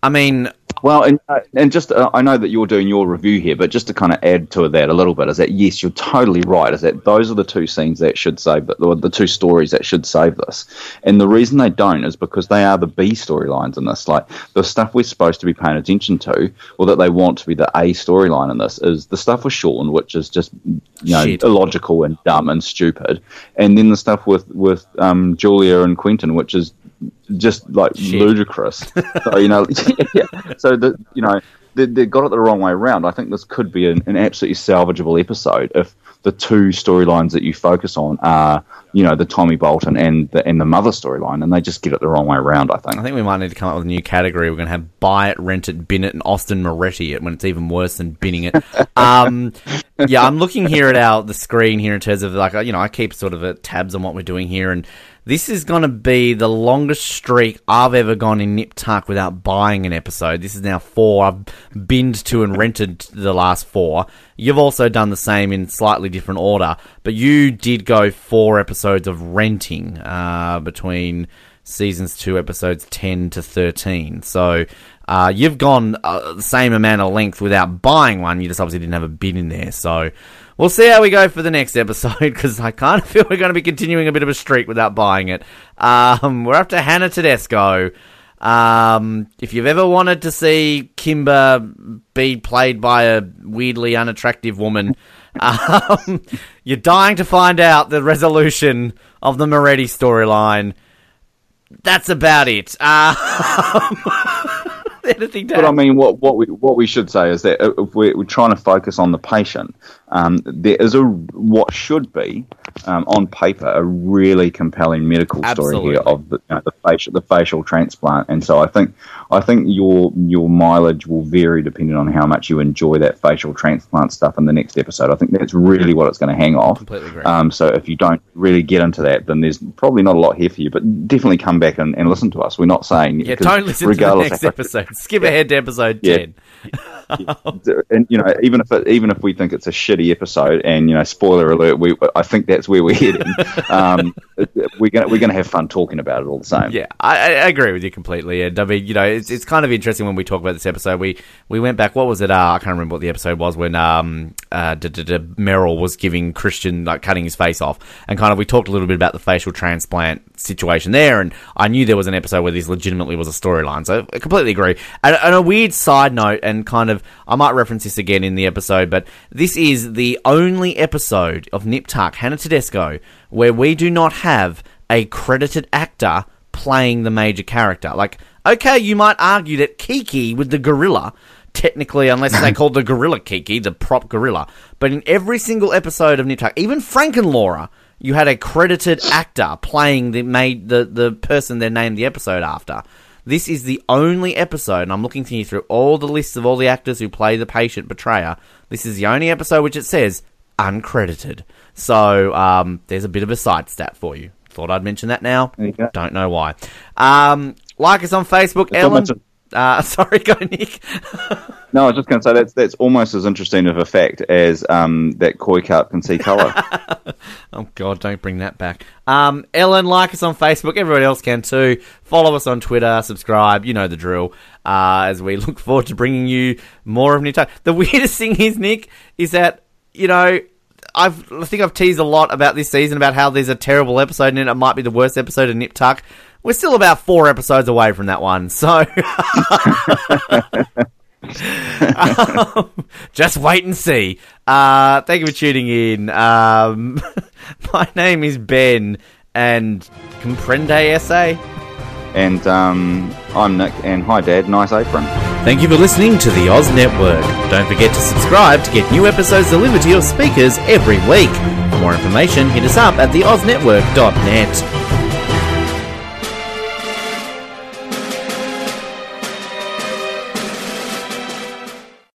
I mean... Well, and uh, and just, uh, I know that you're doing your review here, but just to kind of add to that a little bit, is that, yes, you're totally right, is that those are the two scenes that should save, the, or the two stories that should save this. And the reason they don't is because they are the B storylines in this. Like, the stuff we're supposed to be paying attention to, or that they want to be the A storyline in this, is the stuff with Sean, which is just, you know, Shit. illogical and dumb and stupid. And then the stuff with, with um, Julia and Quentin, which is just like Shit. ludicrous. So, you know, yeah, so the you know they, they got it the wrong way around. I think this could be an, an absolutely salvageable episode if the two storylines that you focus on are, you know, the Tommy Bolton and the and the mother storyline, and they just get it the wrong way around. I think. I think we might need to come up with a new category. We're going to have buy it, rent it, bin it, and Austin Moretti it when it's even worse than binning it. um, yeah, I'm looking here at our the screen here in terms of like you know I keep sort of tabs on what we're doing here and. This is going to be the longest streak I've ever gone in Nip/Tuck without buying an episode. This is now four. I've binned to and rented the last four. You've also done the same in slightly different order, but you did go four episodes of renting uh, between seasons two, episodes ten to thirteen. So uh, you've gone uh, the same amount of length without buying one. You just obviously didn't have a bin in there, so... We'll see how we go for the next episode, because I kind of feel we're going to be continuing a bit of a streak without buying it. Um, we're up to Hannah Tedesco. Um, if you've ever wanted to see Kimber be played by a weirdly unattractive woman, um, you're dying to find out the resolution of the Moretti storyline. That's about it. Um... But I mean, what what we what we should say is that if we're, we're trying to focus on the patient, um, there is a what should be um, on paper a really compelling medical Absolutely. story here of the, you know, the facial the facial transplant, and so I think I think your your mileage will vary depending on how much you enjoy that facial transplant stuff in the next episode. I think that's really what it's going to hang off. Completely agree. Um, so if you don't really get into that, then there's probably not a lot here for you. But definitely come back and, and listen to us. We're not saying yeah, don't listen to the next episode. Skip ahead to episode yeah. ten. And you know, even if it, even if we think it's a shitty episode, and you know, spoiler alert, we I think that's where we're heading. um, we're gonna we're gonna have fun talking about it all the same. Yeah, I, I agree with you completely. And I mean, you know, it's it's kind of interesting when we talk about this episode. We we went back. What was it? Uh, I can't remember what the episode was when um uh da, da, da, Merrill was giving Christian, like, cutting his face off, and kind of we talked a little bit about the facial transplant situation there. And I knew there was an episode where this legitimately was a storyline. So I completely agree. And, and a weird side note, and kind of, I might reference this again in the episode, but this is the only episode of Nip/Tuck, Hannah Tedesco, where we do not have a credited actor playing the major character. Like, okay, you might argue that Kiki with the gorilla, technically, unless they called the gorilla Kiki, the prop gorilla, but in every single episode of Nip/Tuck, even Frank and Laura, you had a credited actor playing the made the, the person they named the episode after. This is the only episode, and I'm looking to you through all the lists of all the actors who play the patient betrayer. This is the only episode which it says uncredited. So um, there's a bit of a side stat for you. Thought I'd mention that now. Don't know why. Um, like us on Facebook, it's Ellen. Almost a- uh, sorry, go Nick. No, I was just going to say that's that's almost as interesting of a fact as um, that koi carp can see colour. Oh, God, don't bring that back. Um, Ellen, like us on Facebook. Everyone else can too. Follow us on Twitter. Subscribe. You know the drill. Uh, as we look forward to bringing you more of Nip/Tuck. The weirdest thing is, Nick, is that, you know, I've, I think I've teased a lot about this season about how there's a terrible episode in it. It might be the worst episode of Nip/Tuck. We're still about four episodes away from that one. So... um, just wait and see. Uh, thank you for tuning in. Um, my name is Ben, and comprende S A. And um, I'm Nick, and hi, Dad. Nice apron. Thank you for listening to the Oz Network. Don't forget to subscribe to get new episodes delivered to your speakers every week. For more information, hit us up at the oz network dot net.